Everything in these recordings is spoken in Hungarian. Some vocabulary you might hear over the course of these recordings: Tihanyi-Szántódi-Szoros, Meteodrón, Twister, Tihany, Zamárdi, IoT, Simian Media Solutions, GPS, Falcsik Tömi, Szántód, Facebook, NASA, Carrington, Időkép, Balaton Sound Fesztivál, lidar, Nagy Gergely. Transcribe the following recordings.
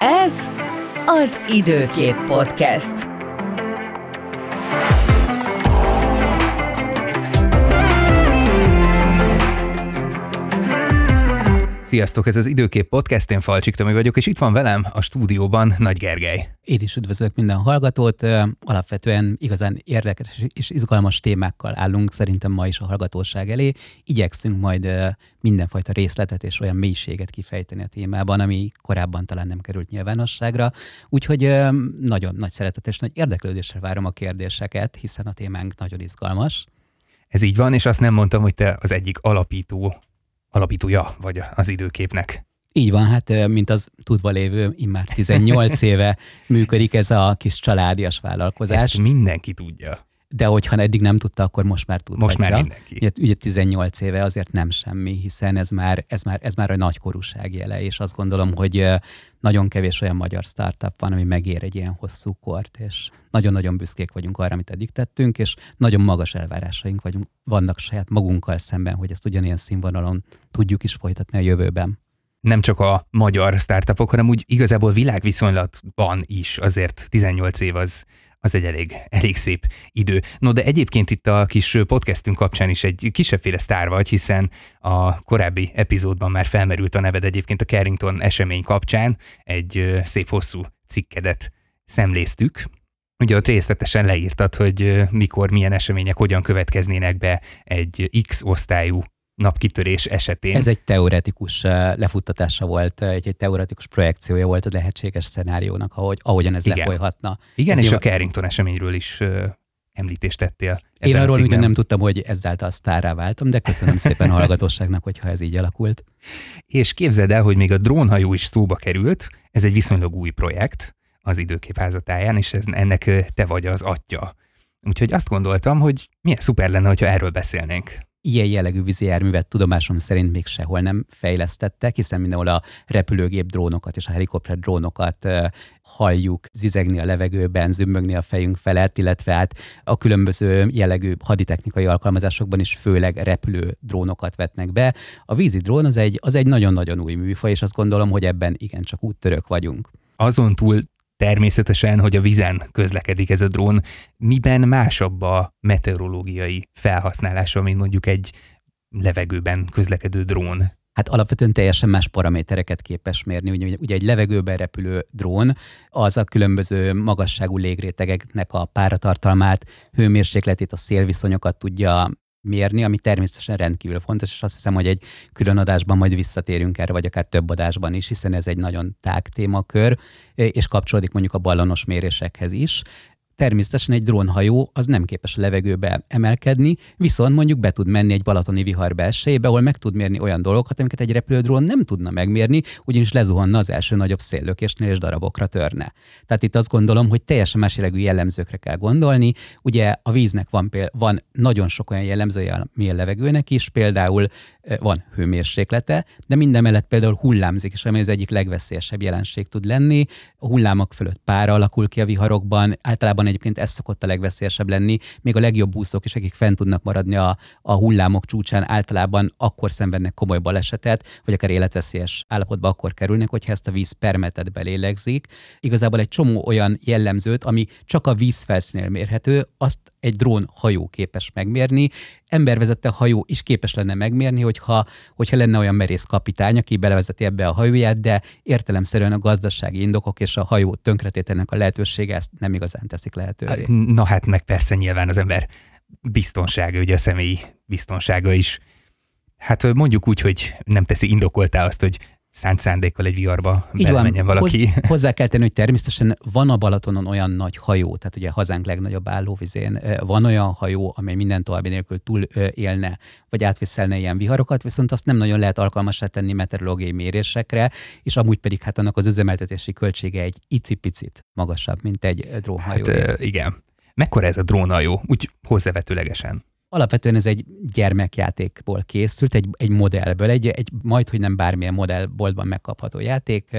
Ez az Időkép Podcast. Sziasztok, ez az Időkép Podcast, én Falcsik Tömi vagyok, és itt van velem a stúdióban Nagy Gergely. Én is üdvözlök minden hallgatót. Alapvetően igazán érdekes és izgalmas témákkal állunk szerintem ma is a hallgatóság elé. Igyekszünk majd mindenfajta részletet és olyan mélységet kifejteni a témában, ami korábban talán nem került nyilvánosságra. Úgyhogy nagyon nagy szeretet és nagy érdeklődésre várom a kérdéseket, hiszen a témánk nagyon izgalmas. Ez így van, és azt nem mondtam, hogy te az egyik alapítója vagy az Időképnek. Így van, hát mint az tudva lévő, immár 18 éve működik ez a kis családias vállalkozás. Ezt mindenki tudja. De hogyha eddig nem tudta, akkor most már tudja. Most már mindenki. Ugye 18 éve azért nem semmi, hiszen ez már a nagykorúság jele, és azt gondolom, hogy nagyon kevés olyan magyar startup van, ami megér egy ilyen hosszú kort, és nagyon-nagyon büszkék vagyunk arra, amit eddig tettünk, és nagyon magas elvárásaink vannak saját magunkkal szemben, hogy ezt ugyanilyen színvonalon tudjuk is folytatni a jövőben. Nem csak a magyar startupok, hanem úgy igazából világviszonylatban is azért 18 év az egy elég szép idő. No, de egyébként itt a kis podcastünk kapcsán is egy kisebbféle sztár vagy, hiszen a korábbi epizódban már felmerült a neved egyébként a Carrington esemény kapcsán. Egy szép hosszú cikkedet szemléztük. Ugye ott részletesen leírtad, hogy mikor, milyen események, hogyan következnének be egy X osztályú napkitörés esetén. Ez egy teoretikus lefuttatása volt, egy teoretikus projekciója volt a lehetséges szenáriónak, ahogyan ez lefolyhatna. Igen, ez és a Carrington eseményről is említést tettél. Én arról ugye nem tudtam, hogy ezáltal sztárrá váltam, de köszönöm szépen a hallgatóságnak, hogyha ez így alakult. És képzeld el, hogy még a drónhajó is szóba került, ez egy viszonylag új projekt az Időkép házatáján, és ennek te vagy az atya. Úgyhogy azt gondoltam, hogy milyen szuper lenne, hogyha erről beszélnénk. Ilyen jellegű vízi járművet tudomásom szerint még sehol nem fejlesztettek, hiszen mindenhol a repülőgép drónokat és a helikopter drónokat halljuk zizegni a levegőben, zümmögni a fejünk felett, illetve hát a különböző jellegű haditechnikai alkalmazásokban is főleg repülő drónokat vetnek be. A vízi drón az egy nagyon-nagyon új műfaj, és azt gondolom, hogy ebben igencsak úttörők vagyunk. Azon túl természetesen, hogy a vízen közlekedik ez a drón, miben másabb a meteorológiai felhasználása, mint mondjuk egy levegőben közlekedő drón? Hát alapvetően teljesen más paramétereket képes mérni. Ugye egy levegőben repülő drón az a különböző magasságú légrétegeknek a páratartalmát, hőmérsékletét, a szélviszonyokat tudja mérni, ami természetesen rendkívül fontos, és azt hiszem, hogy egy külön adásban majd visszatérünk erre, vagy akár több adásban is, hiszen ez egy nagyon tág témakör, és kapcsolódik mondjuk a ballonos mérésekhez is. Természetesen egy drónhajó az nem képes a levegőbe emelkedni, viszont mondjuk be tud menni egy balatoni vihar belsejébe, ahol meg tud mérni olyan dolgokat, amiket egy repülődrón nem tudna megmérni, ugyanis lezuhanna az első nagyobb széllökésnél és darabokra törne. Tehát itt azt gondolom, hogy teljesen más jellegű jellemzőkre kell gondolni. Ugye a víznek van nagyon sok olyan jellemzője, ami a levegőnek is, például van hőmérséklete, de minden mellett például hullámzik, és ami az egyik legveszélyesebb jelenség tud lenni. A hullámok fölött pára alakul ki a viharokban, általában egyébként ez szokott a legveszélyesebb lenni, még a legjobb úszók is, akik fent tudnak maradni a hullámok csúcsán, általában akkor szenvednek komoly balesetet, vagy akár életveszélyes állapotba akkor kerülnek, hogyha ezt a vízpermetet belélegzik. Igazából egy csomó olyan jellemzőt, ami csak a vízfelszínél mérhető, azt egy drónhajó képes megmérni, embervezette hajó is képes lenne megmérni, hogyha lenne olyan merész kapitány, aki belevezeti ebbe a hajóját, de értelemszerűen a gazdasági indokok és a hajó tönkretételének a lehetősége ezt nem igazán teszik lehetővé. Na hát meg persze nyilván az ember biztonsága, ugye a személyi biztonsága is. Hát mondjuk úgy, hogy nem teszi indokoltá azt, hogy szánt szándékkal egy viharba belemenjen valaki. Hozzá kell tenni, hogy természetesen van a Balatonon olyan nagy hajó, tehát ugye hazánk legnagyobb állóvizén van olyan hajó, amely minden további nélkül túlélne, vagy átvészelne ilyen viharokat, viszont azt nem nagyon lehet alkalmassá tenni meteorológiai mérésekre, és amúgy pedig hát annak az üzemeltetési költsége egy icipicit magasabb, mint egy drónhajó. Hát igen. Mekkora ez a drónhajó, úgy hozzávetőlegesen? Alapvetően ez egy gyermekjátékból készült, egy modellből, egy majdhogy nem bármilyen modellboltban megkapható játék,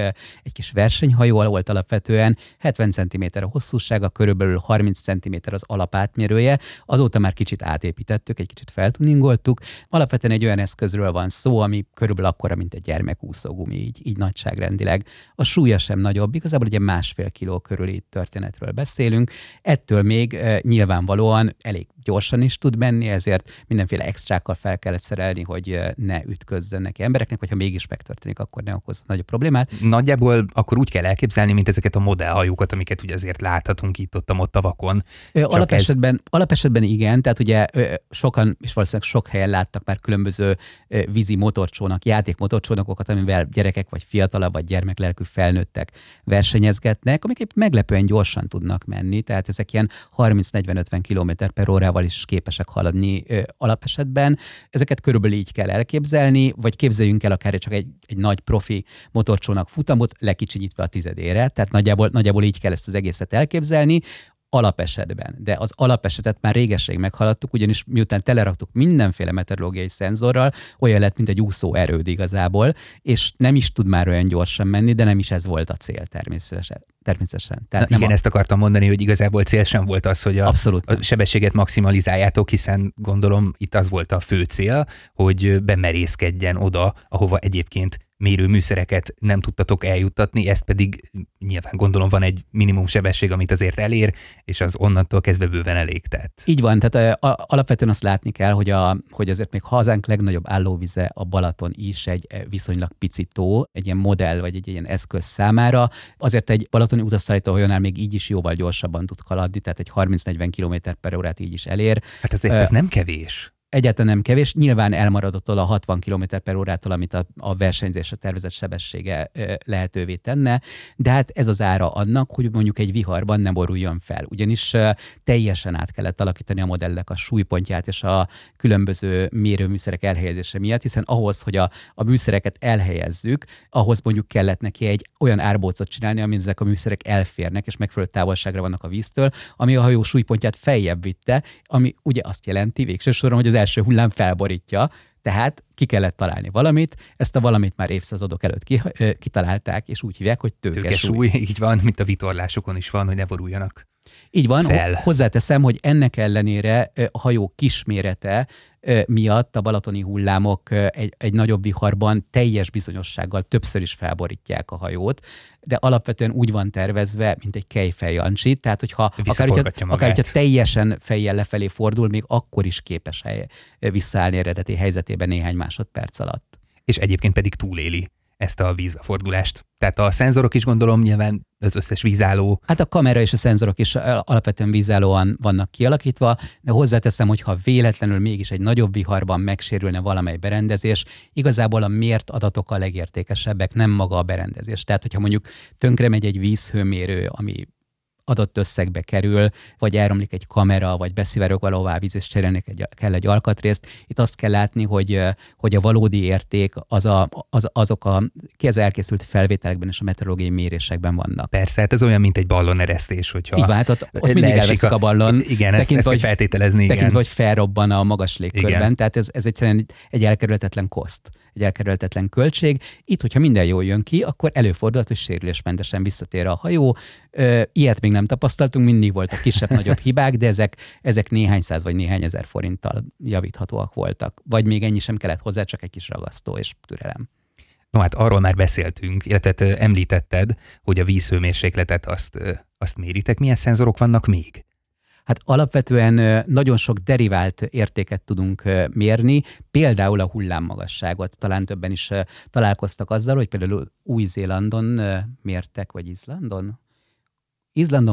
egy kis versenyhajó volt alapvetően, 70 cm a hosszúsága, körülbelül 30 cm az alapátmérője, azóta már kicsit átépítettük, egy kicsit feltuningoltuk. Alapvetően egy olyan eszközről van szó, ami körülbelül akkora, mint egy gyermekúszógumi, így nagyságrendileg. A súlya sem nagyobb, igazából ugye 1,5 kiló körüli történetről beszélünk, ettől még nyilvánvalóan elég gyorsan is tud menni, ezért mindenféle extrákkal fel kellett szerelni, hogy ne ütközzenek embereknek, vagy ha mégis megtörténik, akkor ne okozza nagyobb problémát. Nagyjából akkor úgy kell elképzelni, mint ezeket a modellhajókat, amiket ugye azért láthatunk itt-ott a vakon. Alapesetben igen, tehát ugye sokan, és valószínűleg sok helyen láttak már különböző vízi motorcsónak, játékmotorcsónakokat, amivel gyerekek vagy fiatalabb, vagy gyermeklelkű felnőttek versenyezgetnek, amik meglepően gyorsan tudnak menni, tehát ezek ilyen 30-40-50 km/h is képesek haladni alapesetben. Ezeket körülbelül így kell elképzelni, vagy képzeljünk el akár csak egy nagy profi motorcsónak futamot, lekicsinyítve a tizedére, tehát nagyjából így kell ezt az egészet elképzelni, alapesetben. De az alapesetet már régeség meghaladtuk, ugyanis miután teleraktuk mindenféle meteorológiai szenzorral, olyan lett, mint egy úszóerőd igazából, és nem is tud már olyan gyorsan menni, de nem is ez volt a cél természetesen. Tehát igen, ezt akartam mondani, hogy igazából cél sem volt az, hogy a sebességet maximalizáljátok, hiszen gondolom itt az volt a fő cél, hogy bemerészkedjen oda, ahova egyébként mérőműszereket nem tudtatok eljuttatni, ezt pedig nyilván gondolom van egy minimum sebesség, amit azért elér, és az onnantól kezdve bőven elég. Tehát. Így van, tehát alapvetően azt látni kell, hogy azért még hazánk legnagyobb állóvize a Balaton is egy viszonylag pici tó, egy ilyen modell vagy egy ilyen eszköz számára. Azért egy balatoni utasszállító hajónál még így is jóval gyorsabban tud haladni, tehát egy 30-40 km/h így is elér. Hát azért ez nem kevés. Egyáltalán nem kevés, nyilván elmaradottól a 60 km/h-tól, amit a versenyzésre tervezett sebessége lehetővé tenne, de hát ez az ára annak, hogy mondjuk egy viharban nem boruljon fel, ugyanis teljesen át kellett alakítani a modellek a súlypontját és a különböző mérőműszerek elhelyezése miatt, hiszen ahhoz, hogy a műszereket elhelyezzük, ahhoz mondjuk kellett neki egy olyan árbócot csinálni, amin ezek a műszerek elférnek, és megfelelő távolságra vannak a víztől, ami a hajó súlypontját feljebb vitte, ami ugye azt jelenti végső soron, hogy az első hullám felborítja, tehát ki kellett találni valamit, ezt a valamit már évszázadok előtt kitalálták, és úgy hívják, hogy tőkesúly. Így van, mint a vitorlásokon is van, hogy ne boruljanak. Így van, fel. Hozzáteszem, hogy ennek ellenére a hajó kismérete miatt a balatoni hullámok egy nagyobb viharban teljes bizonyossággal többször is felborítják a hajót, de alapvetően úgy van tervezve, mint egy kejfejancsi, tehát hogyha akár hogyha teljesen fejjel lefelé fordul, még akkor is képes visszaállni eredeti helyzetében néhány másodperc alatt. És egyébként pedig túléli ezt a vízbefordulást. Tehát a szenzorok is gondolom nyilván az összes vízálló. Hát a kamera és a szenzorok is alapvetően vízállóan vannak kialakítva, de hozzáteszem, hogy ha véletlenül mégis egy nagyobb viharban megsérülne valamely berendezés, igazából a mért adatok a legértékesebbek, nem maga a berendezés. Tehát, hogyha mondjuk tönkremegy egy vízhőmérő, ami adott összegbe kerül, vagy elromlik egy kamera, vagy beszivárog valahová víz, és cserélni kell egy alkatrészt. Itt azt kell látni, hogy a valódi érték az elkészült felvételekben és a meteorológiai mérésekben vannak. Persze, hát ez olyan, mint egy balloneresztés, hogyha így van, ott mindig elveszik a ballon. Igen, ezt kell feltételezni. Tekintve, hogy felrobban a magas légkörben. Igen. Tehát ez egyszerűen egy elkerülhetetlen koszt, egy elkerülhetetlen költség. Itt, hogyha minden jól jön ki, akkor előfordulhat, hogy sérülésmentesen visszatér a hajó. Ilyet még nem tapasztaltunk, mindig voltak kisebb-nagyobb hibák, de ezek néhány száz vagy néhány ezer forinttal javíthatóak voltak. Vagy még ennyi sem kellett hozzá, csak egy kis ragasztó és türelem. No hát arról már beszéltünk, illetve említetted, hogy a vízhőmérsékletet azt méritek. Milyen szenzorok vannak még? Hát alapvetően nagyon sok derivált értéket tudunk mérni, például a hullámmagasságot. Talán többen is találkoztak azzal, hogy például Új-Zélandon mértek, vagy Izlandon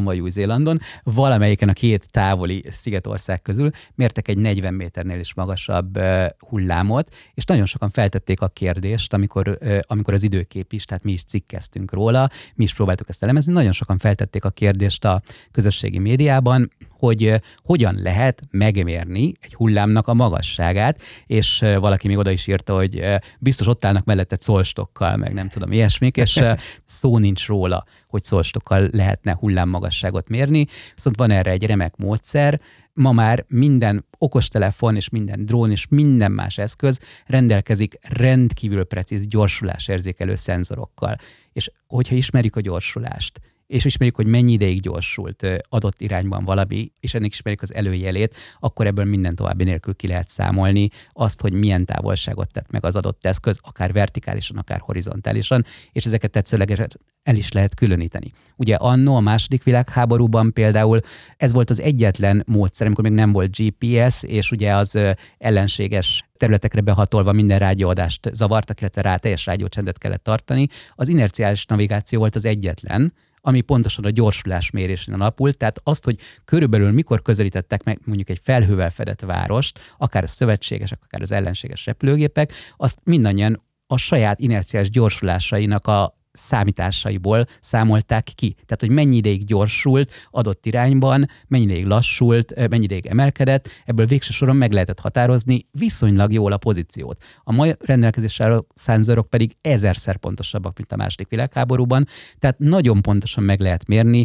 vagy Új-Zélandon, valamelyiken a két távoli szigetország közül mértek egy 40 méternél is magasabb hullámot, és nagyon sokan feltették a kérdést, amikor az Időkép is, tehát mi is cikkeztünk róla, mi is próbáltuk ezt elemezni, nagyon sokan feltették a kérdést a közösségi médiában, hogy hogyan lehet megmérni egy hullámnak a magasságát, és valaki még oda is írta, hogy biztos ott állnak mellette colstokkal, meg nem tudom, ilyesmik, és szó nincs róla, hogy colstokkal lehetne hullámmagasságot mérni, viszont van erre egy remek módszer. Ma már minden okostelefon és minden drón és minden más eszköz rendelkezik rendkívül precíz gyorsulásérzékelő szenzorokkal. És hogyha ismerjük a gyorsulást, és ismerjük, hogy mennyi ideig gyorsult adott irányban valami, és ennek ismerjük az előjelét, akkor ebből minden további nélkül ki lehet számolni azt, hogy milyen távolságot tett meg az adott eszköz, akár vertikálisan, akár horizontálisan, és ezeket tetszőlegesen el is lehet különíteni. Ugye anno a II. Világháborúban például ez volt az egyetlen módszer, amikor még nem volt GPS, és ugye az ellenséges területekre behatolva minden rádióadást zavartak, illetve rá teljes rádiócsendet kellett tartani. Az inerciális navigáció volt az egyetlen, ami pontosan a gyorsulás mérésén alapult, tehát azt, hogy körülbelül mikor közelítettek meg mondjuk egy felhővel fedett várost, akár a szövetségesek, akár az ellenséges repülőgépek, azt mindannyian a saját inerciás gyorsulásainak a számításaiból számolták ki. Tehát, hogy mennyi ideig gyorsult adott irányban, mennyi ideig lassult, mennyi ideig emelkedett, ebből végső soron meg lehetett határozni viszonylag jól a pozíciót. A mai rendelkezésre álló szenzorok pedig 1000-szer pontosabbak, mint a II. Világháborúban, tehát nagyon pontosan meg lehet mérni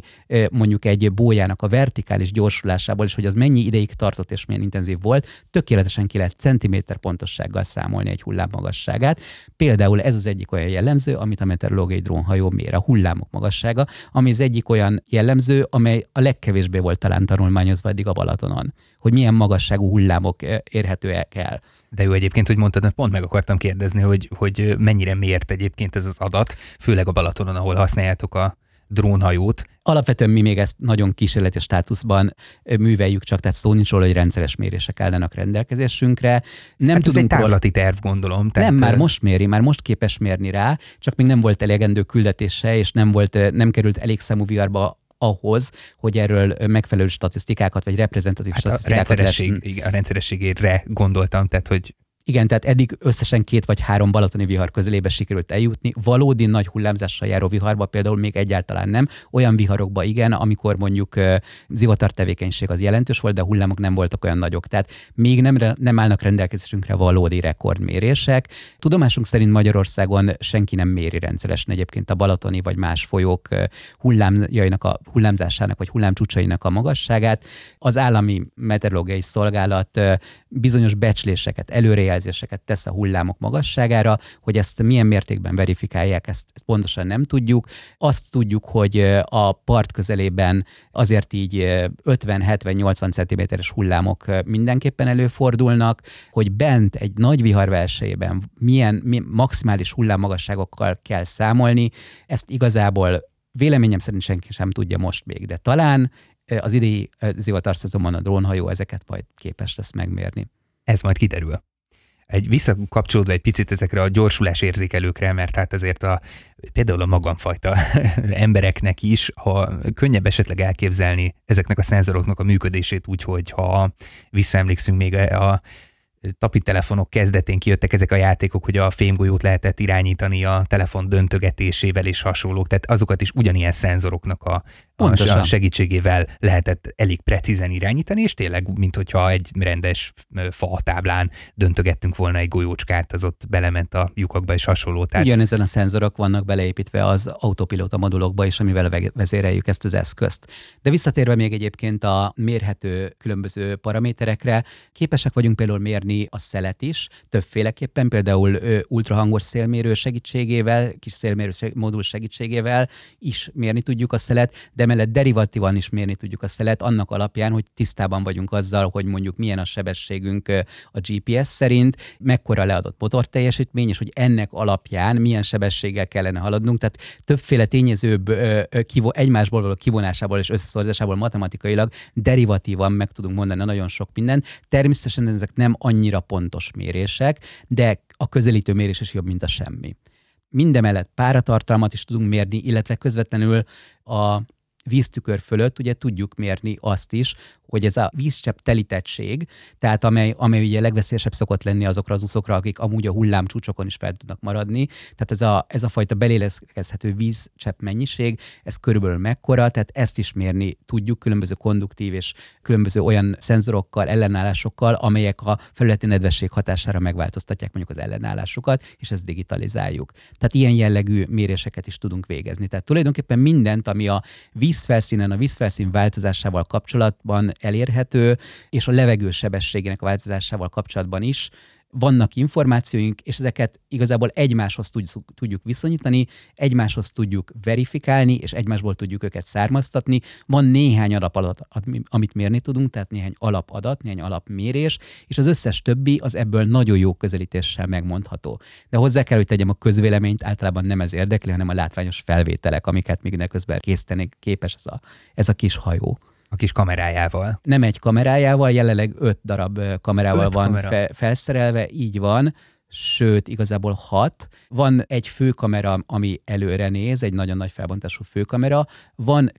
mondjuk egy bójának a vertikális gyorsulásából is, hogy az mennyi ideig tartott és milyen intenzív volt, tökéletesen ki lehet centiméter pontossággal számolni egy hullám magasságát. Például ez az egyik olyan jellemző, amit a meteorológiai drónhajó mér, a hullámok magassága, ami az egyik olyan jellemző, amely a legkevésbé volt talán tanulmányozva eddig a Balatonon, hogy milyen magasságú hullámok érhetőek el. De jó egyébként, hogy mondtad, pont meg akartam kérdezni, hogy mennyire mért egyébként ez az adat, főleg a Balatonon, ahol használjátok a drónhajót. Alapvetően mi még ezt nagyon kísérleti státuszban műveljük csak, tehát szó nincs róla, hogy rendszeres mérések állnak rendelkezésünkre. Nem hát tudunk, ez egy távlati terv, gondolom. Tehát... Nem, már most képes mérni rá, csak még nem volt elegendő küldetése, és nem került elég számú viharba ahhoz, hogy erről megfelelő statisztikákat, vagy reprezentatív statisztikákat a rendszerességére gondoltam, tehát hogy... Igen, tehát eddig összesen 2 vagy 3 balatoni vihar közelébe sikerült eljutni. Valódi nagy hullámzással járó viharba például még egyáltalán nem. Olyan viharokba igen, amikor mondjuk zivatartevékenység az jelentős volt, de a hullámok nem voltak olyan nagyok. Tehát még nem állnak rendelkezésünkre valódi rekordmérések. Tudomásunk szerint Magyarországon senki nem méri rendszeresen egyébként a balatoni vagy más folyók hullámjainak, a hullámzásának vagy hullámcsúcsainak a magasságát. Az állami meteorológiai szolgálat bizonyos becsléseket előrejelzéseket tesz a hullámok magasságára, hogy ezt milyen mértékben verifikálják, ezt pontosan nem tudjuk. Azt tudjuk, hogy a part közelében azért így 50-70-80 cm-es hullámok mindenképpen előfordulnak, hogy bent egy nagy vihar belsejében milyen maximális hullámmagasságokkal kell számolni, ezt igazából véleményem szerint senki sem tudja most még, de talán az idei zivatarszezonban a drónhajó ezeket majd képes lesz megmérni. Ez majd kiderül. Visszakapcsolódva egy picit ezekre a gyorsulás érzékelőkre, mert hát azért például a magamfajta embereknek is, ha könnyebb esetleg elképzelni ezeknek a szenzoroknak a működését úgy, hogy ha visszaemlékszünk még a tapintelefonok kezdetén kijöttek ezek a játékok, hogy a fémgolyót lehetett irányítani a telefon döntögetésével és hasonlók, tehát azokat is ugyanilyen szenzoroknak a segítségével lehetett elég precízen irányítani, és tényleg, mint hogyha egy rendes fatáblán döntögettünk volna egy golyócskát, az ott belement a lyukakba és hasonló. Tehát... Ugyanezen a szenzorok vannak beleépítve az autopilóta modulokba is, amivel vezéreljük ezt az eszközt. De visszatérve még egyébként a mérhető különböző paraméterekre, képesek vagyunk például mérni a szelet is, többféleképpen, például ultrahangos szélmérő segítségével, kis szélmérő modul segítségével is mérni tudjuk a szelet, de mellett derivatívan is mérni tudjuk a szelet, annak alapján, hogy tisztában vagyunk azzal, hogy mondjuk milyen a sebességünk a GPS szerint, mekkora leadott motor teljesítmény, és hogy ennek alapján milyen sebességgel kellene haladnunk, tehát többféle tényezőbb egymásból való kivonásából és összeszorzásából matematikailag derivatívan meg tudunk mondani nagyon sok mindent. Természetesen ezek nem annyira pontos mérések, de a közelítő mérés is jobb, mint a semmi. Mindemellett páratartalmat is tudunk mérni, illetve közvetlenül a víztükör fölött ugye tudjuk mérni azt is, hogy ez a vízcsepp telítettség, tehát amely ugye legveszélyesebb szokott lenni azokra az úszokra, akik amúgy a hullámcsúcsokon is fel tudnak maradni. Tehát ez a fajta belélegezhető vízcsepp mennyiség, ez körülbelül mekkora, tehát ezt is mérni tudjuk különböző konduktív és különböző olyan szenzorokkal, ellenállásokkal, amelyek a felületi nedvesség hatására megváltoztatják mondjuk az ellenállásukat, és ezt digitalizáljuk. Tehát ilyen jellegű méréseket is tudunk végezni. Tehát tulajdonképpen mindent, ami a vízfelszínen, a vízfelszín változásával kapcsolatban elérhető, és a levegő sebességének változásával kapcsolatban is vannak információink, és ezeket igazából egymáshoz tudjuk viszonyítani, egymáshoz tudjuk verifikálni, és egymásból tudjuk őket származtatni. Van néhány alapadat, amit mérni tudunk, tehát néhány alapadat, néhány alapmérés, és az összes többi az ebből nagyon jó közelítéssel megmondható. De hozzá kell, hogy tegyem, a közvéleményt általában nem ez érdekli, hanem a látványos felvételek, amiket még közben készíteni képes ez a kis hajó. A kis kamerájával. Nem egy kamerájával, jelenleg 5 darab kamerával felszerelve, így van, sőt, igazából 6. Van egy főkamera, ami előre néz, egy nagyon nagy felbontású főkamera, van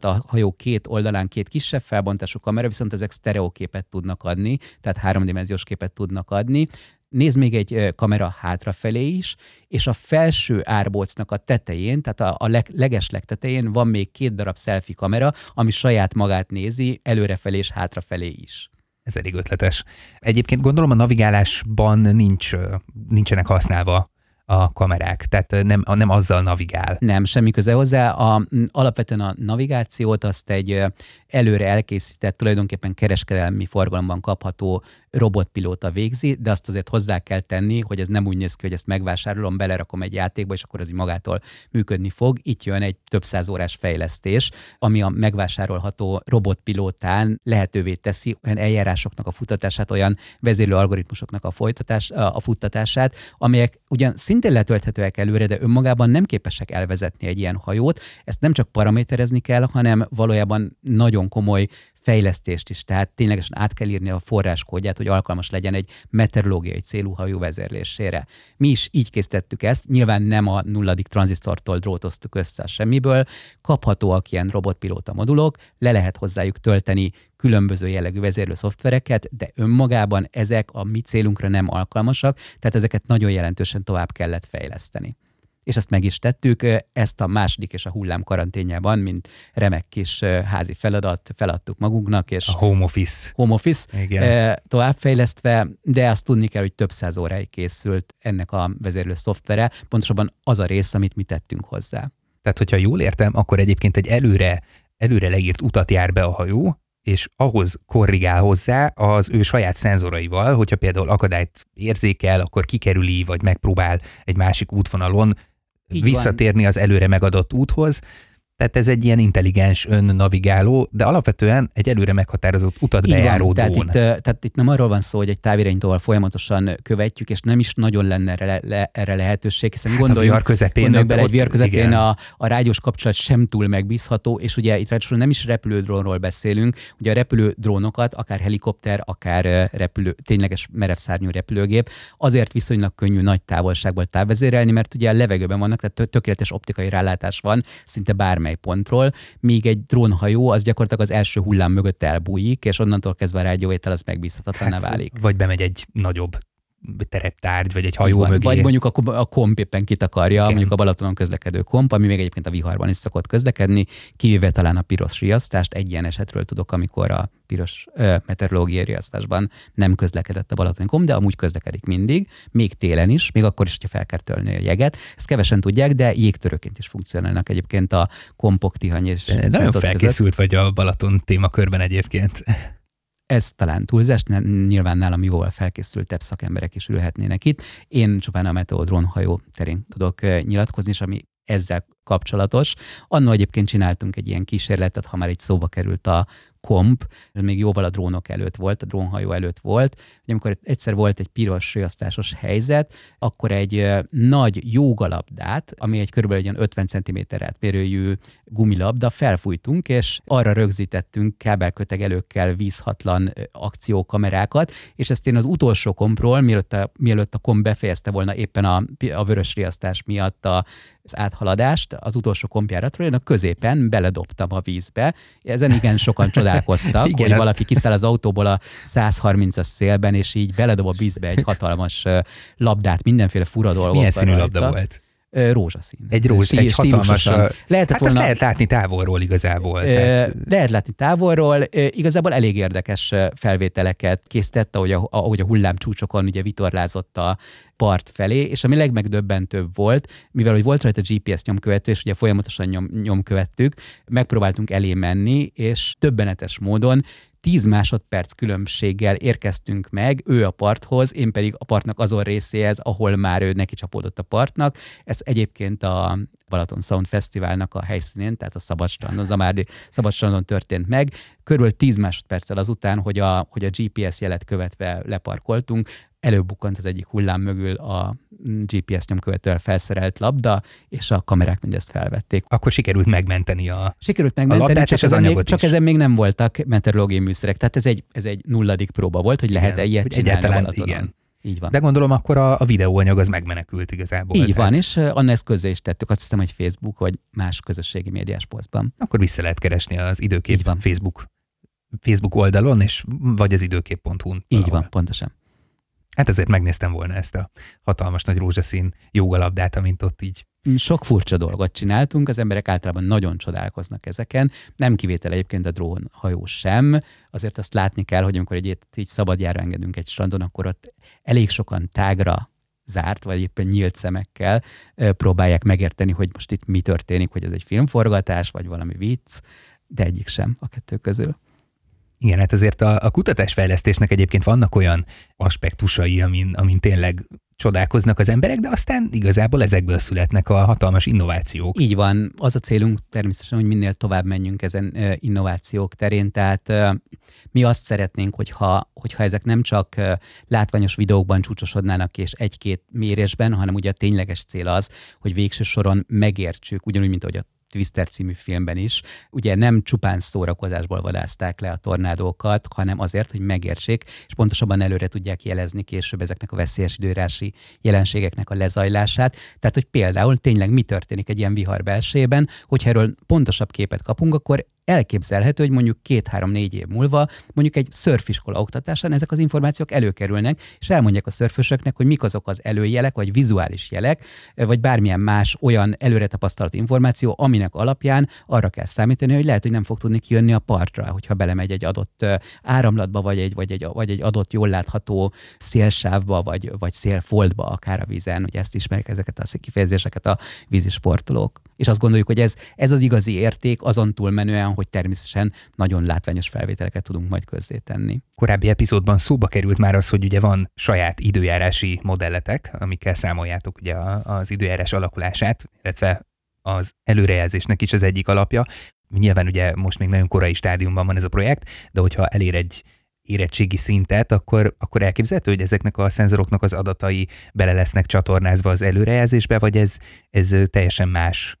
a hajó két oldalán 2 kisebb felbontású kamera, viszont ezek sztereóképet tudnak adni, tehát 3D-s képet tudnak adni. Nézd még egy kamera hátrafelé is, és a felső árbócnak a tetején, tehát a legeslegtetején van még 2 darab selfie kamera, ami saját magát nézi előrefelé és hátrafelé is. Ez elég ötletes. Egyébként gondolom a navigálásban nincsenek használva a kamerák, tehát nem azzal navigál. Nem, semmi köze hozzá. Alapvetően a navigációt azt egy előre elkészített, tulajdonképpen kereskedelmi forgalomban kapható robotpilóta végzi, de azt azért hozzá kell tenni, hogy ez nem úgy néz ki, hogy ezt megvásárolom, belerakom egy játékba, és akkor az így magától működni fog. Itt jön egy több százórás fejlesztés, ami a megvásárolható robotpilótán lehetővé teszi olyan eljárásoknak a futtatását, olyan vezérlő algoritmusoknak a futtatását, amelyek ugyan szintén letölthetőek előre, de önmagában nem képesek elvezetni egy ilyen hajót. Ezt nem csak paraméterezni kell, hanem valójában nagyon komoly fejlesztést is, tehát ténylegesen át kell írni a forráskódját, hogy alkalmas legyen egy meteorológiai célú hajó vezérlésére. Mi is így készítettük ezt, nyilván nem a nulladik tranzisztortól drótoztuk össze semmiből, kaphatóak ilyen robotpilóta modulok, le lehet hozzájuk tölteni különböző jellegű vezérlő szoftvereket, de önmagában ezek a mi célunkra nem alkalmasak, tehát ezeket nagyon jelentősen tovább kellett fejleszteni. És ezt meg is tettük, ezt a második és a hullám karanténjában, mint remek kis házi feladat, feladtuk magunknak. És a home office továbbfejlesztve, de azt tudni kell, hogy több száz óráig készült ennek a vezérlő szoftvere, pontosabban az a rész, amit mi tettünk hozzá. Tehát, hogyha jól értem, akkor egyébként egy előre leírt utat jár be a hajó, és ahhoz korrigál hozzá az ő saját szenzoraival, hogyha például akadályt érzékel, akkor kikerüli, vagy megpróbál egy másik útvonalon visszatérni az előre megadott úthoz. Tehát ez egy ilyen intelligens önnavigáló, de alapvetően egy előre meghatározott utat bejáró drón. Tehát itt nem arról van szó, hogy egy távirányítóval folyamatosan követjük, és nem is nagyon lenne erre lehetőség, hiszen gondoljunk bele, egy VR közepén a rádiós kapcsolat sem túl megbízható, és ugye itt ráadásul nem is repülődrónról beszélünk, ugye a repülődrónokat, akár helikopter, akár tényleges merevszárnyú repülőgép, azért viszonylag könnyű nagy távolságból távvezérelni, mert ugye a levegőben vannak, tehát tökéletes optikai rálátás van, szinte bármely pontról, míg egy drónhajó az gyakorlatilag az első hullám mögött elbújik, és onnantól kezdve a rádióétel az megbízhatatlaná válik. Vagy bemegy egy nagyobb tereptárgy, vagy egy hajó mögé. Vagy mondjuk a komp éppen kitakarja, mondjuk a Balatonon közlekedő komp, ami még egyébként a viharban is szokott közlekedni, kivéve talán a piros riasztást. Egy ilyen esetről tudok, amikor a piros meteorológiai riasztásban nem közlekedett a Balatoni komp, de amúgy közlekedik mindig, még télen is, még akkor is, hogyha fel kell tölni a jeget. Ezt kevesen tudják, de jégtörőként is funkcionálnak egyébként a kompok Tihany és Szántódi között. Nagyon felkészült vagy a Balaton témakörben egyébként. Ez talán túlzás, nyilván nálam jóval felkészültebb szakemberek is ülhetnének itt. Én csupán a Meteo drónhajó terén tudok nyilatkozni, és ami ezzel kapcsolatos. Annól egyébként csináltunk egy ilyen kísérletet, ha már egy szóba került a komp, még jóval a drónok előtt volt, a drónhajó előtt volt, hogy amikor egyszer volt egy piros riasztásos helyzet, akkor egy nagy jógalabdát, ami egy körülbelül egy 50 cm-et mérőjű gumilabda, felfújtunk, és arra rögzítettünk kábelkötegelőkkel vízhatlan akciókamerákat, és ezt én az utolsó kompról, mielőtt a komp befejezte volna éppen a vörös riasztás miatt a az áthaladást az utolsó kompjáratról, én a középen beledobtam a vízbe. Ezen igen sokan csodálkoztak, igen, hogy valaki kiszáll az autóból a 130-as szélben, és így beledob a vízbe egy hatalmas labdát, mindenféle fura dolgokban. Milyen színű labda volt? Rózsaszín. Egy hatalmas... Ezt lehet látni távolról igazából. Lehet látni távolról. Igazából elég érdekes felvételeket készített, ahogy a hullámcsúcsokon ugye vitorlázott a part felé, és ami legmegdöbbentőbb volt, mivel hogy volt rajta GPS nyomkövető, és ugye folyamatosan nyomkövettük, megpróbáltunk elé menni, és döbbenetes módon 10 másodperc különbséggel érkeztünk meg, ő a parthoz, én pedig a partnak azon részéhez, ahol már ő neki csapódott a partnak. Ez egyébként a Balaton Sound Fesztiválnak a helyszínén, tehát a Szabadstrandon, Zamárdi Szabadstrandon történt meg. Körülbelül 10 másodperccel azután, hogy a GPS jelet követve leparkoltunk, előbukkant az egyik hullám mögül a GPS nyomkövetővel felszerelt labda, és a kamerák mindezt felvették. Akkor sikerült megmenteni a labdát és az anyagot is. Csak ezen még nem voltak meteorológiai műszerek, tehát ez egy nulladik próba volt, hogy lehet-e ilyet csinálni a Balatonon. Igen. Így van. De gondolom akkor a videóanyag az megmenekült igazából. Így van, és Anna ezt közzé is tettük, azt hiszem, hogy Facebook vagy más közösségi médiás posztban. Akkor vissza lehet keresni az Időkép Facebook oldalon, és vagy az időkép.hu-n. Így van, pontosan. Hát ezért megnéztem volna ezt a hatalmas nagy rózsaszín jógalabdát, amint ott így. Sok furcsa dolgot csináltunk, az emberek általában nagyon csodálkoznak ezeken, nem kivétel egyébként a drónhajó sem, azért azt látni kell, hogy amikor így szabadjára engedünk egy strandon, akkor ott elég sokan tágra zárt, vagy éppen nyílt szemekkel próbálják megérteni, hogy most itt mi történik, hogy ez egy filmforgatás, vagy valami vicc, de egyik sem a kettő közül. Igen, hát azért a kutatásfejlesztésnek egyébként vannak olyan aspektusai, amin tényleg csodálkoznak az emberek, de aztán igazából ezekből születnek a hatalmas innovációk. Így van. Az a célunk természetesen, hogy minél tovább menjünk ezen innovációk terén, tehát mi azt szeretnénk, hogyha ezek nem csak látványos videókban csúcsosodnának és egy-két mérésben, hanem ugye a tényleges cél az, hogy végső soron megértsük, ugyanúgy, mint ahogy a Twister című filmben is, ugye nem csupán szórakozásból vadászták le a tornádókat, hanem azért, hogy megértsék, és pontosabban előre tudják jelezni később ezeknek a veszélyes időjárási jelenségeknek a lezajlását. Tehát, hogy például tényleg mi történik egy ilyen vihar belsejében, hogyha erről pontosabb képet kapunk, akkor elképzelhető, hogy mondjuk 2-3-4 év múlva mondjuk egy szörfiskola oktatásán ezek az információk előkerülnek, és elmondják a szörfösöknek, hogy mik azok az előjelek, vagy vizuális jelek, vagy bármilyen más olyan előre tapasztalt információ, aminek alapján arra kell számítani, hogy lehet, hogy nem fog tudni kijönni a partra, hogyha belemegy egy adott áramlatba, vagy egy adott jól látható szélsávba, vagy szélfoltba, akár a vízen. Ugye ezt ismerik ezeket a kifejezéseket a vízisportolók. És azt gondoljuk, hogy ez az igazi érték azon túlmenően, hogy természetesen nagyon látványos felvételeket tudunk majd közzétenni. Korábbi epizódban szóba került már az, hogy ugye van saját időjárási modelletek, amikkel számoljátok ugye az időjárás alakulását, illetve az előrejelzésnek is az egyik alapja. Nyilván ugye most még nagyon korai stádiumban van ez a projekt, de hogyha elér egy érettségi szintet, akkor elképzelhető, hogy ezeknek a szenzoroknak az adatai bele lesznek csatornázva az előrejelzésbe, vagy ez teljesen más?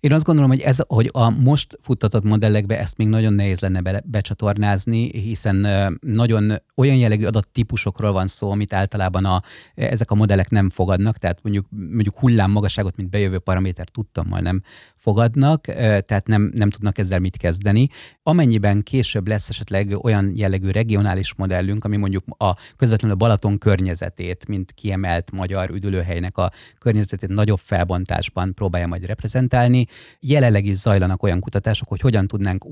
Én azt gondolom, hogy hogy a most futtatott modellekbe ezt még nagyon nehéz lenne becsatornázni, hiszen nagyon olyan jellegű adattípusokról van szó, amit általában ezek a modellek nem fogadnak, tehát mondjuk hullámmagasságot, mint bejövő paraméter tudtommal nem fogadnak, tehát nem tudnak ezzel mit kezdeni. Amennyiben később lesz esetleg olyan jellegű regionális modellünk, ami mondjuk közvetlenül a Balaton környezetét, mint kiemelt magyar üdülőhelynek a környezetét nagyobb felbontásban próbálja majd reprezentálni. Jelenleg is zajlanak olyan kutatások, hogy hogyan tudnánk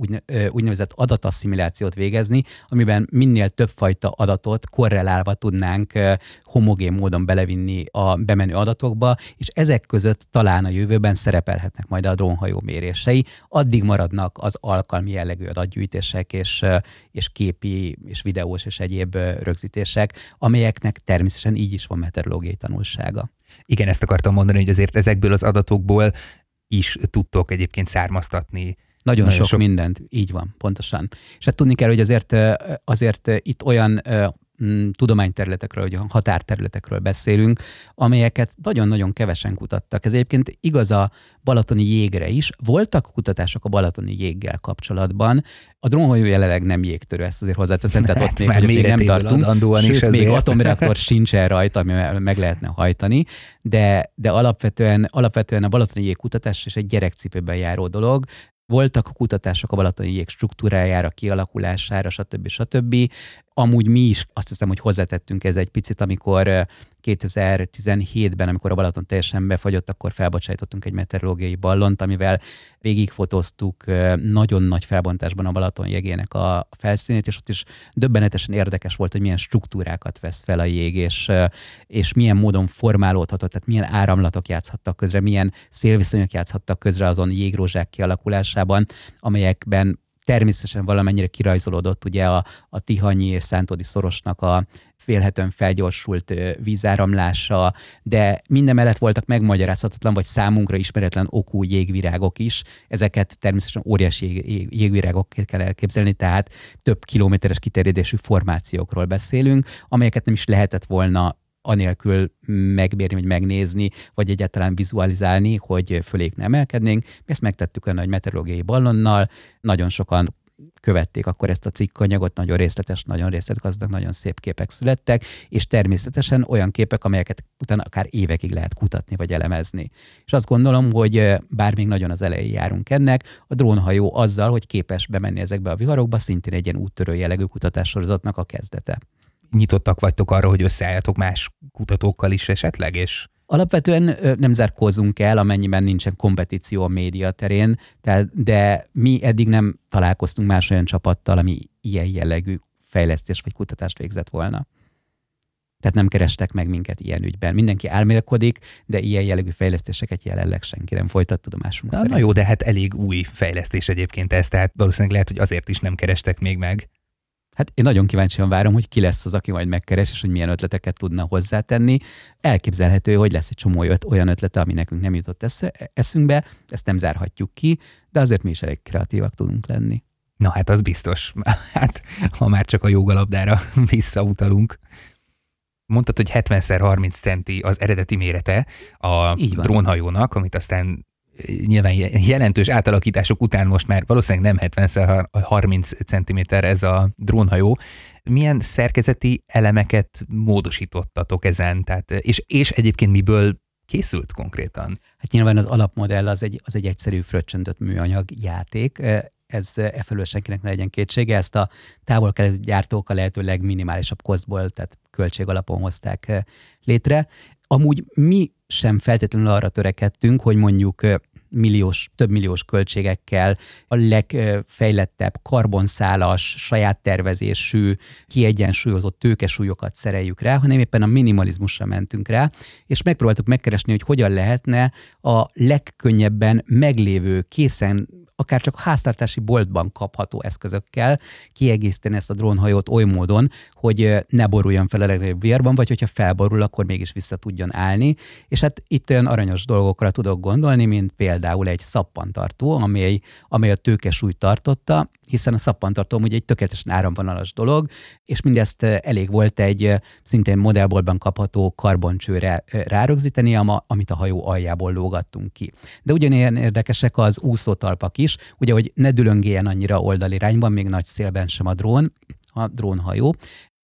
úgynevezett adatasszimilációt végezni, amiben minél többfajta adatot korrelálva tudnánk homogén módon belevinni a bemenő adatokba, és ezek között talán a jövőben szerepelhetnek majd a drónhajó mérései. Addig maradnak az alkalmi jellegű adatgyűjtések és képi és videós és egyéb rögzítések, amelyeknek természetesen így is van meteorológiai tanulsága. Igen, ezt akartam mondani, hogy azért ezekből az adatokból is tudtok egyébként származtatni. Nagyon sok mindent, így van, pontosan. És hát tudni kell, hogy azért itt olyan tudományterületekről, vagy határterületekről beszélünk, amelyeket nagyon-nagyon kevesen kutattak. Ez egyébként igaz a balatoni jégre is. Voltak kutatások a balatoni jéggel kapcsolatban. A drónhajó jelenleg nem jégtörő, ezt azért hozzáteszem, tehát ott hát, még nem tartunk, sőt, még atomreaktor sincsen rajta, ami meg lehetne hajtani, de alapvetően a balatoni jégkutatás és egy gyerekcipőben járó dolog. Voltak kutatások a balatoni jég struktúrájára, kialakulására, stb. Amúgy mi is azt hiszem, hogy hozzátettünk ez egy picit, amikor 2017-ben, amikor a Balaton teljesen befagyott, akkor felbocsájtottunk egy meteorológiai ballont, amivel végigfotóztuk nagyon nagy felbontásban a Balaton jégének a felszínét, és ott is döbbenetesen érdekes volt, hogy milyen struktúrákat vesz fel a jég, és milyen módon formálódhatott, tehát milyen áramlatok játszhattak közre, milyen szélviszonyok játszhattak közre azon jégrózsák kialakulásában, amelyekben természetesen valamennyire kirajzolódott ugye a Tihanyi és Szántódi-Szorosnak a félhetően felgyorsult vízáramlása, de mindemellett voltak megmagyarázhatatlan, vagy számunkra ismeretlen okú jégvirágok is. Ezeket természetesen óriási jégvirágokként kell elképzelni, tehát több kilométeres kiterjedésű formációkról beszélünk, amelyeket nem is lehetett volna anélkül megbírni, vagy megnézni, vagy egyáltalán vizualizálni, hogy fölénk ne emelkednénk. Mi ezt megtettük a nagy meteorológiai ballonnal, nagyon sokan követték akkor ezt a cikkanyagot, nagyon részletgazdag, nagyon szép képek születtek, és természetesen olyan képek, amelyeket utána akár évekig lehet kutatni, vagy elemezni. És azt gondolom, hogy bár még nagyon az elején járunk ennek, a drónhajó azzal, hogy képes bemenni ezekbe a viharokba, szintén egy ilyen úttörő jellegű kutatássorozatnak a kezdete. Nyitottak vagytok arra, hogy összeálljatok más kutatókkal is esetleg, és... Alapvetően nem zárkózunk el, amennyiben nincsen kompetíció a média terén, de mi eddig nem találkoztunk más olyan csapattal, ami ilyen jellegű fejlesztés vagy kutatást végzett volna. Tehát nem kerestek meg minket ilyen ügyben. Mindenki álmélkodik, de ilyen jellegű fejlesztéseket jelenleg senki nem folytat tudomásunk szerint. Na jó, de hát elég új fejlesztés egyébként ez, tehát valószínűleg lehet, hogy azért is nem kerestek még meg. Hát én nagyon kíváncsian várom, hogy ki lesz az, aki majd megkeres, és hogy milyen ötleteket tudna hozzátenni. Elképzelhető, hogy lesz egy csomó olyan ötlete, ami nekünk nem jutott eszünkbe, ezt nem zárhatjuk ki, de azért mi is elég kreatívak tudunk lenni. Na hát az biztos. Hát ha már csak a jogalabdára visszautalunk. Mondtad, hogy 70x30 centi az eredeti mérete a drónhajónak, amit aztán nyilván jelentős átalakítások után most már valószínűleg nem 70x30 centiméter ez a drónhajó. Milyen szerkezeti elemeket módosítottatok ezen? Tehát, és egyébként miből készült konkrétan? Hát nyilván az alapmodell az egy egyszerű fröccsöntött műanyag játék. Ez efelől senkinek ne legyen kétsége. Ezt a távol-keleti gyártók a lehető legminimálisabb kosztból, tehát költség alapon hozták létre. Amúgy mi sem feltétlenül arra törekedtünk, hogy mondjuk több milliós költségekkel a legfejlettebb, karbonszálas, saját tervezésű, kiegyensúlyozott tőkesúlyokat szereljük rá, hanem éppen a minimalizmusra mentünk rá, és megpróbáltuk megkeresni, hogy hogyan lehetne a legkönnyebben meglévő, készen, akár csak háztartási boltban kapható eszközökkel kiegészíteni ezt a drónhajót oly módon, hogy ne boruljon fel a legnagyobb viharban, vagy hogyha felborul, akkor mégis vissza tudjon állni. És hát itt olyan aranyos dolgokra tudok gondolni, mint például egy szappantartó, amely a tőkesúlyt tartotta, hiszen a szappantartó ugye egy tökéletesen áramvonalas dolog, és mindezt elég volt egy szintén modellboltban kapható karboncsőre rárögzíteni, amit a hajó aljából lógattunk ki. De ugyanilyen érdekesek az úszótalpak is, ugye, hogy ne dülöngéljen annyira oldalirányban, még nagy szélben sem a drónhajó,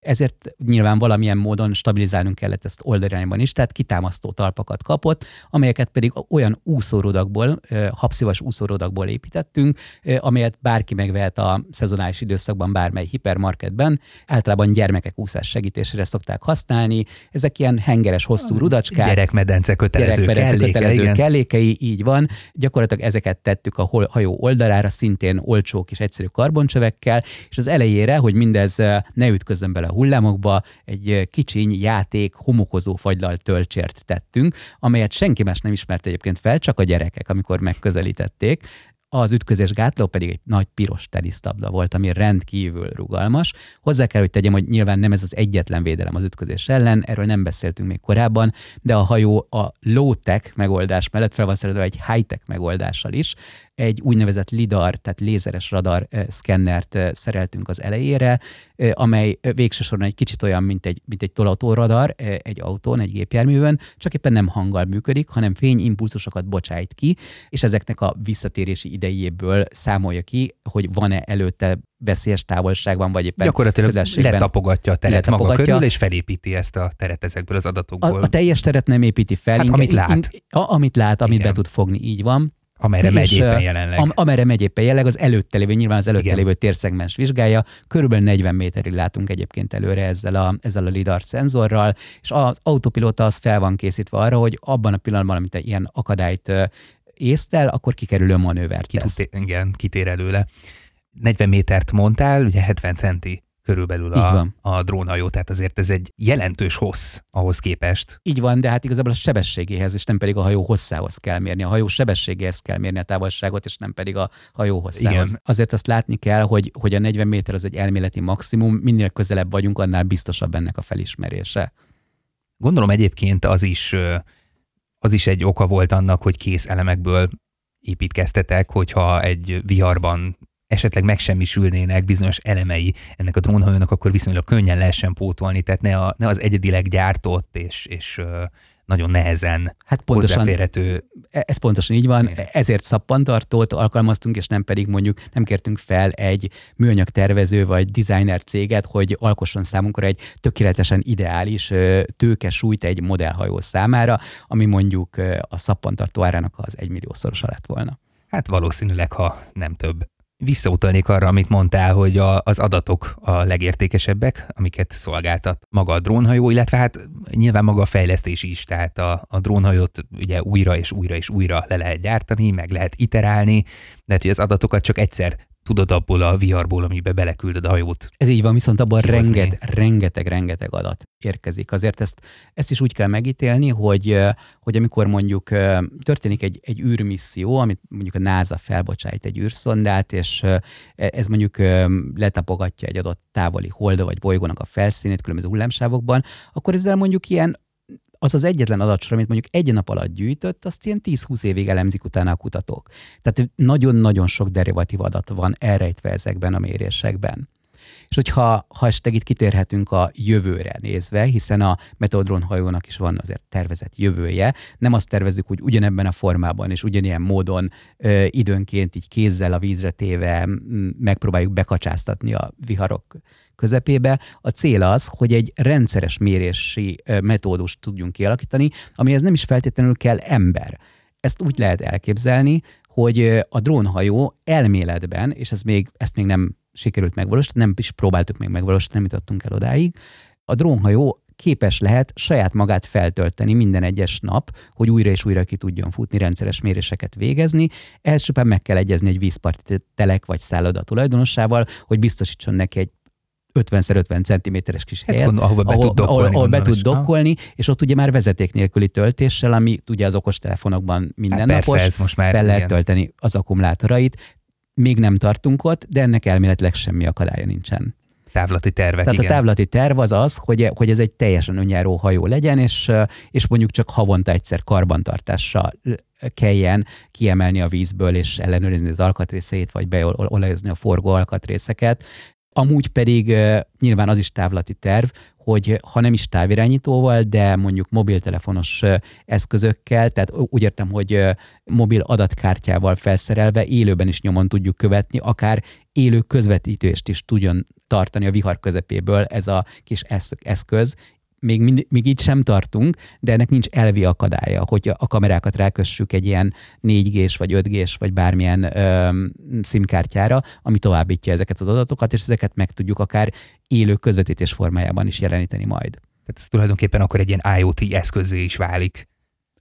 ezért nyilván valamilyen módon stabilizálnunk kellett ezt oldalirányban is, tehát kitámasztó talpakat kapott, amelyeket pedig olyan úszórudakból, habszivas úszórudakból építettünk, amelyet bárki megvehet a szezonális időszakban bármely hipermarketben, általában gyermekek úszás segítésére szokták használni, ezek ilyen hengeres hosszú rudacskák. Gyerekmedence kötelező kellékei, így van. Gyakorlatilag ezeket tettük a hajó oldalára, szintén olcsó kis egyszerű karboncsövekkel, és az elejére, hogy mindez ne ütközzön bele a hullámokba, egy kicsiny játék homokozó fagylal tölcsért tettünk, amelyet senki más nem ismert egyébként fel, csak a gyerekek, amikor megközelítették. Az ütközés gátló pedig egy nagy piros tenisztabla volt, ami rendkívül rugalmas. Hozzá kell, hogy tegyem, hogy nyilván nem ez az egyetlen védelem az ütközés ellen, erről nem beszéltünk még korábban, de a hajó a low-tech megoldás mellett fel van szerelve egy high-tech megoldással is, egy úgynevezett lidar, tehát lézeres radar szkennert szereltünk az elejére, amely végső soron egy kicsit olyan, mint egy tolatóradar egy autón, egy gépjárművön, csak éppen nem hanggal működik, hanem fényimpulzusokat bocsájt ki, és ezeknek a visszatérési idejéből számolja ki, hogy van-e előtte veszélyes távolságban, vagy éppen gyakorlatilag közelségben. Letapogatja a teret maga körül, és felépíti ezt a teret ezekből az adatokból. A teljes teret nem építi fel. Hát, amit lát, amit be tud fogni, így van. Amerre megy éppen jelenleg. Amerre megy éppen jelenleg, az előtte lévő, nyilván az előtte lévő térszegmens vizsgálja. Körülbelül 40 méterig látunk egyébként előre ezzel a lidar szenzorral, és az autopilóta az fel van készítve arra, hogy abban a pillanatban, amit ilyen akadályt észtel, akkor kikerülő manővert tesz. Igen, kitér előle. 40 métert mondtál, ugye 70 centi körülbelül a drónhajó, tehát azért ez egy jelentős hossz ahhoz képest. Így van, de hát igazából a sebességéhez, és nem pedig a hajó hosszához kell mérni. A hajó sebességéhez kell mérni a távolságot, és nem pedig a hajó hosszához. Igen. Azért azt látni kell, hogy a 40 méter az egy elméleti maximum, minél közelebb vagyunk, annál biztosabb ennek a felismerése. Gondolom egyébként az is egy oka volt annak, hogy kész elemekből építkeztetek, hogyha egy viharban esetleg megsemmisülnének bizonyos elemei ennek a drónhajónak, akkor viszonylag könnyen lehessen pótolni, tehát ne az egyedileg gyártott és nagyon nehezen hozzáférhető. Ez pontosan így van, ezért szappantartót alkalmaztunk, és nem pedig mondjuk nem kértünk fel egy műanyag tervező vagy designer céget, hogy alkosson számunkra egy tökéletesen ideális tőkesúlyt egy modellhajó számára, ami mondjuk a szappantartó árának az 1 milliószorosa lett volna. Hát valószínűleg, ha nem több. Visszautalnék arra, amit mondtál, hogy az adatok a legértékesebbek, amiket szolgáltat maga a drónhajó, illetve hát nyilván maga a fejlesztés is, tehát a drónhajót ugye újra és újra és újra le lehet gyártani, meg lehet iterálni, de hát, hogy az adatokat csak egyszer tudod abból a viharból, amiben beleküldöd a hajót. Ez így van, viszont abban rengeteg adat érkezik. Azért ezt is úgy kell megítélni, hogy amikor mondjuk történik egy űrmisszió, amit mondjuk a NASA felbocsájt egy űrszondát, és ez mondjuk letapogatja egy adott távoli holdra vagy bolygónak a felszínét különböző hullámsávokban, akkor ezzel mondjuk ilyen az egyetlen adatsor, amit mondjuk egy nap alatt gyűjtött, azt ilyen 10-20 évig elemzik utána a kutatók. Tehát nagyon-nagyon sok derivatív adat van elrejtve ezekben a mérésekben. És hogyha esetleg itt kitérhetünk a jövőre nézve, hiszen a Meteodrón hajónak is van azért tervezett jövője, nem azt tervezzük, hogy ugyanebben a formában és ugyanilyen módon időnként így kézzel a vízre téve megpróbáljuk bekacsáztatni a viharok közepébe. A cél az, hogy egy rendszeres mérési metódust tudjunk kialakítani, amihez nem is feltétlenül kell ember. Ezt úgy lehet elképzelni, hogy a drónhajó elméletben, és ezt még nem sikerült megvalósítani, nem is próbáltuk még megvalósítani, nem jutottunk el odáig, a drónhajó képes lehet saját magát feltölteni minden egyes nap, hogy újra és újra ki tudjon futni, rendszeres méréseket végezni. Ehhez csupán meg kell egyezni egy vízparti telek vagy szálloda tulajdonossával, hogy biztosítson neki egy 50x50 cm-es kis helyet, ahol be tud dokkolni, és ott ugye már vezeték nélküli töltéssel, ami ugye az okostelefonokban mindennapos, fel lehet tölteni az akkumulátorait. Még nem tartunk ott, de ennek elméletileg semmi akadálya nincsen. Távlati tervek, tehát igen. A távlati terv az, hogy ez egy teljesen önjáró hajó legyen, és mondjuk csak havonta egyszer karbantartással kelljen kiemelni a vízből, és ellenőrizni az alkatrészeit, vagy beolajozni a forgó alkatrészeket. Amúgy pedig nyilván az is távlati terv, hogy ha nem is távirányítóval, de mondjuk mobiltelefonos eszközökkel, tehát úgy értem, hogy mobil adatkártyával felszerelve élőben is nyomon tudjuk követni, akár élő közvetítést is tudjon tartani a vihar közepéből ez a kis eszköz. Még így sem tartunk, de ennek nincs elvi akadálya, hogy a kamerákat rákössük egy ilyen 4G-s vagy 5G-s vagy bármilyen SIM-kártyára, ami továbbítja ezeket az adatokat, és ezeket meg tudjuk akár élő közvetítés formájában is jeleníteni majd. Tehát ez tulajdonképpen akkor egy ilyen IoT eszközé is válik.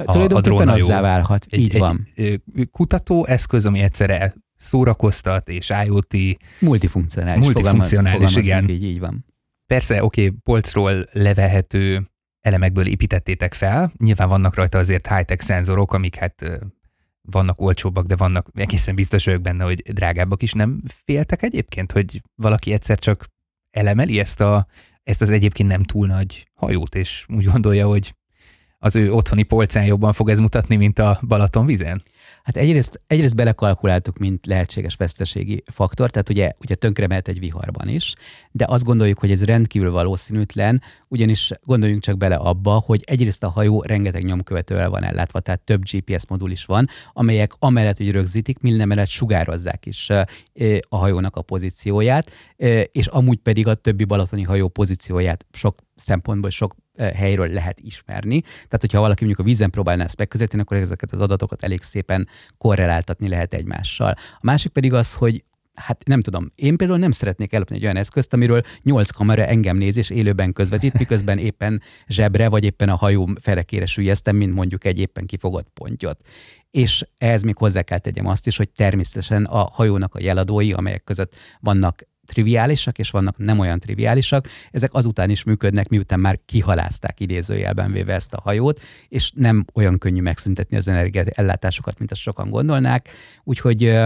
Tulajdonképpen azzá válhat, így van. Egy kutató eszköz, ami egyszerre szórakoztat, és IoT... Multifunkcionális, igen. Így van. Persze, oké, polcról levehető elemekből építettétek fel, nyilván vannak rajta azért high-tech szenzorok, amik hát vannak olcsóbbak, de vannak, egészen biztos vagyok benne, hogy drágábbak is. Nem féltek egyébként, hogy valaki egyszer csak elemeli ezt az egyébként nem túl nagy hajót, és úgy gondolja, hogy az ő otthoni polcán jobban fog ez mutatni, mint a Balatonvizen? Hát egyrészt belekalkuláltuk, mint lehetséges veszteségi faktor, tehát ugye tönkre mehet egy viharban is, de azt gondoljuk, hogy ez rendkívül valószínűtlen, ugyanis gondoljunk csak bele abba, hogy egyrészt a hajó rengeteg nyomkövetővel van ellátva, tehát több GPS modul is van, amelyek amellett, hogy rögzítik, mindemellett sugározzák is a hajónak a pozícióját, és amúgy pedig a többi balatoni hajó pozícióját sok szempontból, sok helyről lehet ismerni. Tehát, hogyha valaki mondjuk a vízen próbálná ezt megközelíteni, akkor ezeket az adatokat elég szépen korreláltatni lehet egymással. A másik pedig az, hogy hát nem tudom, én például nem szeretnék ellopni egy olyan eszközt, amiről 8 kamera engem néz és élőben közvetít, miközben éppen zsebre vagy éppen a hajóm felekére süllyesztem, mint mondjuk egy éppen kifogott pontyot. És ehhez még hozzá kell tegyem azt is, hogy természetesen a hajónak a jeladói, amelyek között vannak triviálisak, és vannak nem olyan triviálisak, ezek azután is működnek, miután már kihalázták idézőjelben véve ezt a hajót, és nem olyan könnyű megszüntetni az energiaellátásokat, mint azt sokan gondolnák. Úgyhogy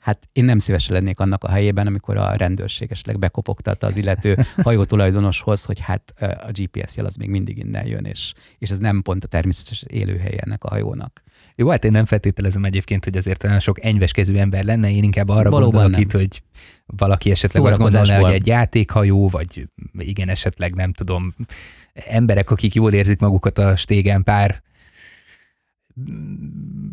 hát én nem szívesen lennék annak a helyében, amikor a rendőrség esetleg bekopogtatta az illető hajótulajdonoshoz, hogy hát a GPS jel az még mindig innen jön, és ez nem pont a természetes élőhelye ennek a hajónak. Jó, hát én nem feltételezem egyébként, hogy azért olyan sok enyveskezű ember lenne, én inkább arra valóban gondolok nem. Itt, hogy valaki esetleg azt gondolná, hogy egy játékhajó, vagy igen, esetleg nem tudom, emberek, akik jól érzik magukat a stégen pár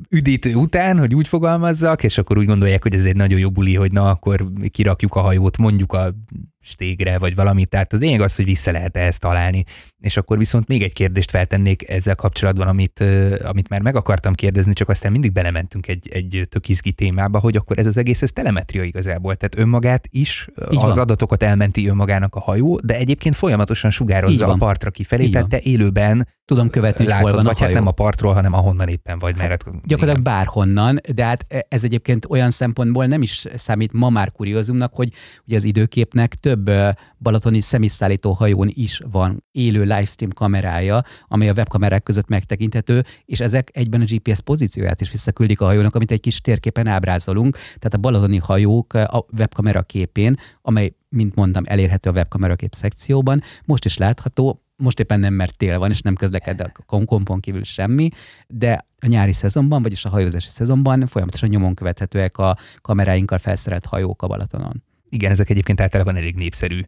üdítő után, hogy úgy fogalmazzak, és akkor úgy gondolják, hogy ez egy nagyon jó buli, hogy na, akkor kirakjuk a hajót mondjuk a stégre, vagy valamit. Tehát az lényeg az, hogy vissza lehet ezt találni. És akkor viszont még egy kérdést feltennék ezzel kapcsolatban, amit már meg akartam kérdezni, csak aztán mindig belementünk egy tök izgi témába, hogy akkor ez az egész, ez telemetria igazából. Tehát önmagát is, az adatokat elmenti önmagának a hajó, de egyébként folyamatosan sugározza a partra kifelé, tehát te élőben tudom követni, látod, hol van vagy a hajó. Hát nem a partról, hanem ahonnan éppen vagy. Hát, gyakorlatilag bárhonnan, de hát ez egyébként olyan szempontból nem is számít ma már kuriózumnak, hogy ugye az időképnek több balatoni személyszállító hajón is van élő livestream kamerája, amely a webkamerák között megtekinthető, és ezek egyben a GPS pozícióját is visszaküldik a hajónak, amit egy kis térképen ábrázolunk. Tehát a balatoni hajók a webkamera képén, amely, mint mondtam, elérhető a webkamera kép szekcióban, most is látható. Most éppen nem, mert tél van, és nem közleked a kompon kívül semmi, de a nyári szezonban, vagyis a hajózási szezonban folyamatosan nyomon követhetőek a kameráinkkal felszerelt hajók a Balatonon. Igen, ezek egyébként általában elég népszerű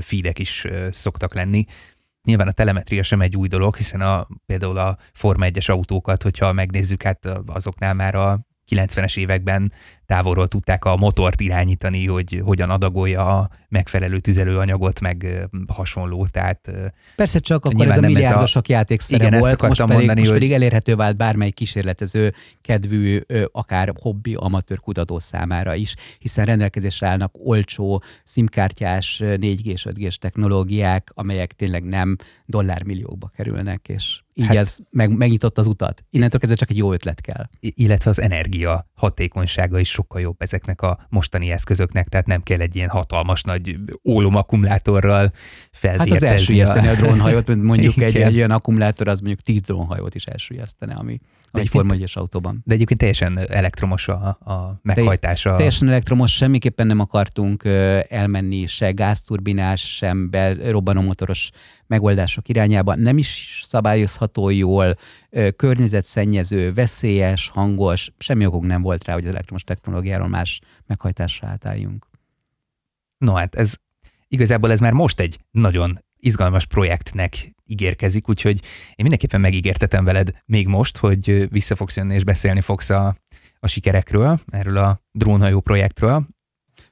feedek is szoktak lenni. Nyilván a telemetria sem egy új dolog, hiszen például a Forma 1-es autókat, hogyha megnézzük, hát azoknál már a 90-es években távolról tudták a motort irányítani, hogy hogyan adagolja a megfelelő tüzelőanyagot, meg hasonló. Tehát persze, csak akkor ez a milliárdosok játékszere igen, volt, most pedig elérhető vált bármely kísérletező, kedvű, akár hobbi, amatőr kutató számára is, hiszen rendelkezésre állnak olcsó, szimkártyás, 4G-s, 5G-s technológiák, amelyek tényleg nem dollármilliókba kerülnek, és így hát, ez megnyitott az utat. Innentől kezdve csak egy jó ötlet kell. Illetve az energia hatékonysága is sokkal jobb ezeknek a mostani eszközöknek, tehát nem kell egy ilyen hatalmas nagy ólomakkumulátorral felvértezni. Hát az elsüllyeszteni a drónhajót, mondjuk egy olyan akkumulátor, az mondjuk 10 drónhajót is elsüllyesztene, ami egy Forma 1-es autóban. De egyébként teljesen elektromos a meghajtása. Teljesen elektromos, semmiképpen nem akartunk elmenni se gázturbinás, sem robbanomotoros megoldások irányába. Nem is szabályozható jól, környezetszennyező, veszélyes, hangos, semmi okunk nem volt rá, hogy az elektromos technológiáról más meghajtásra átálljunk. No hát, ez igazából ez már most egy nagyon izgalmas projektnek ígérkezik, úgyhogy én mindenképpen megígértetem veled még most, hogy vissza fogsz jönni és beszélni fogsz a sikerekről, erről a drónhajó projektről.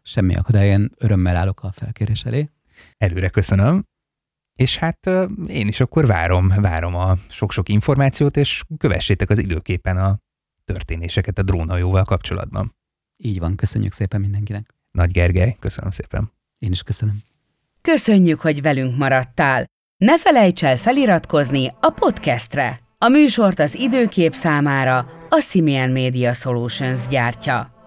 Semmi akadály, én örömmel állok a felkérés elé. Előre köszönöm. És hát én is akkor várom a sok-sok információt, és kövessétek az időképen a történéseket a drónhajóval kapcsolatban. Így van, köszönjük szépen mindenkinek. Nagy Gergely, köszönöm szépen. Én is köszönöm. Köszönjük, hogy velünk maradtál. Ne felejts el feliratkozni a podcastre. A műsort az Időkép számára a Simian Media Solutions gyártja.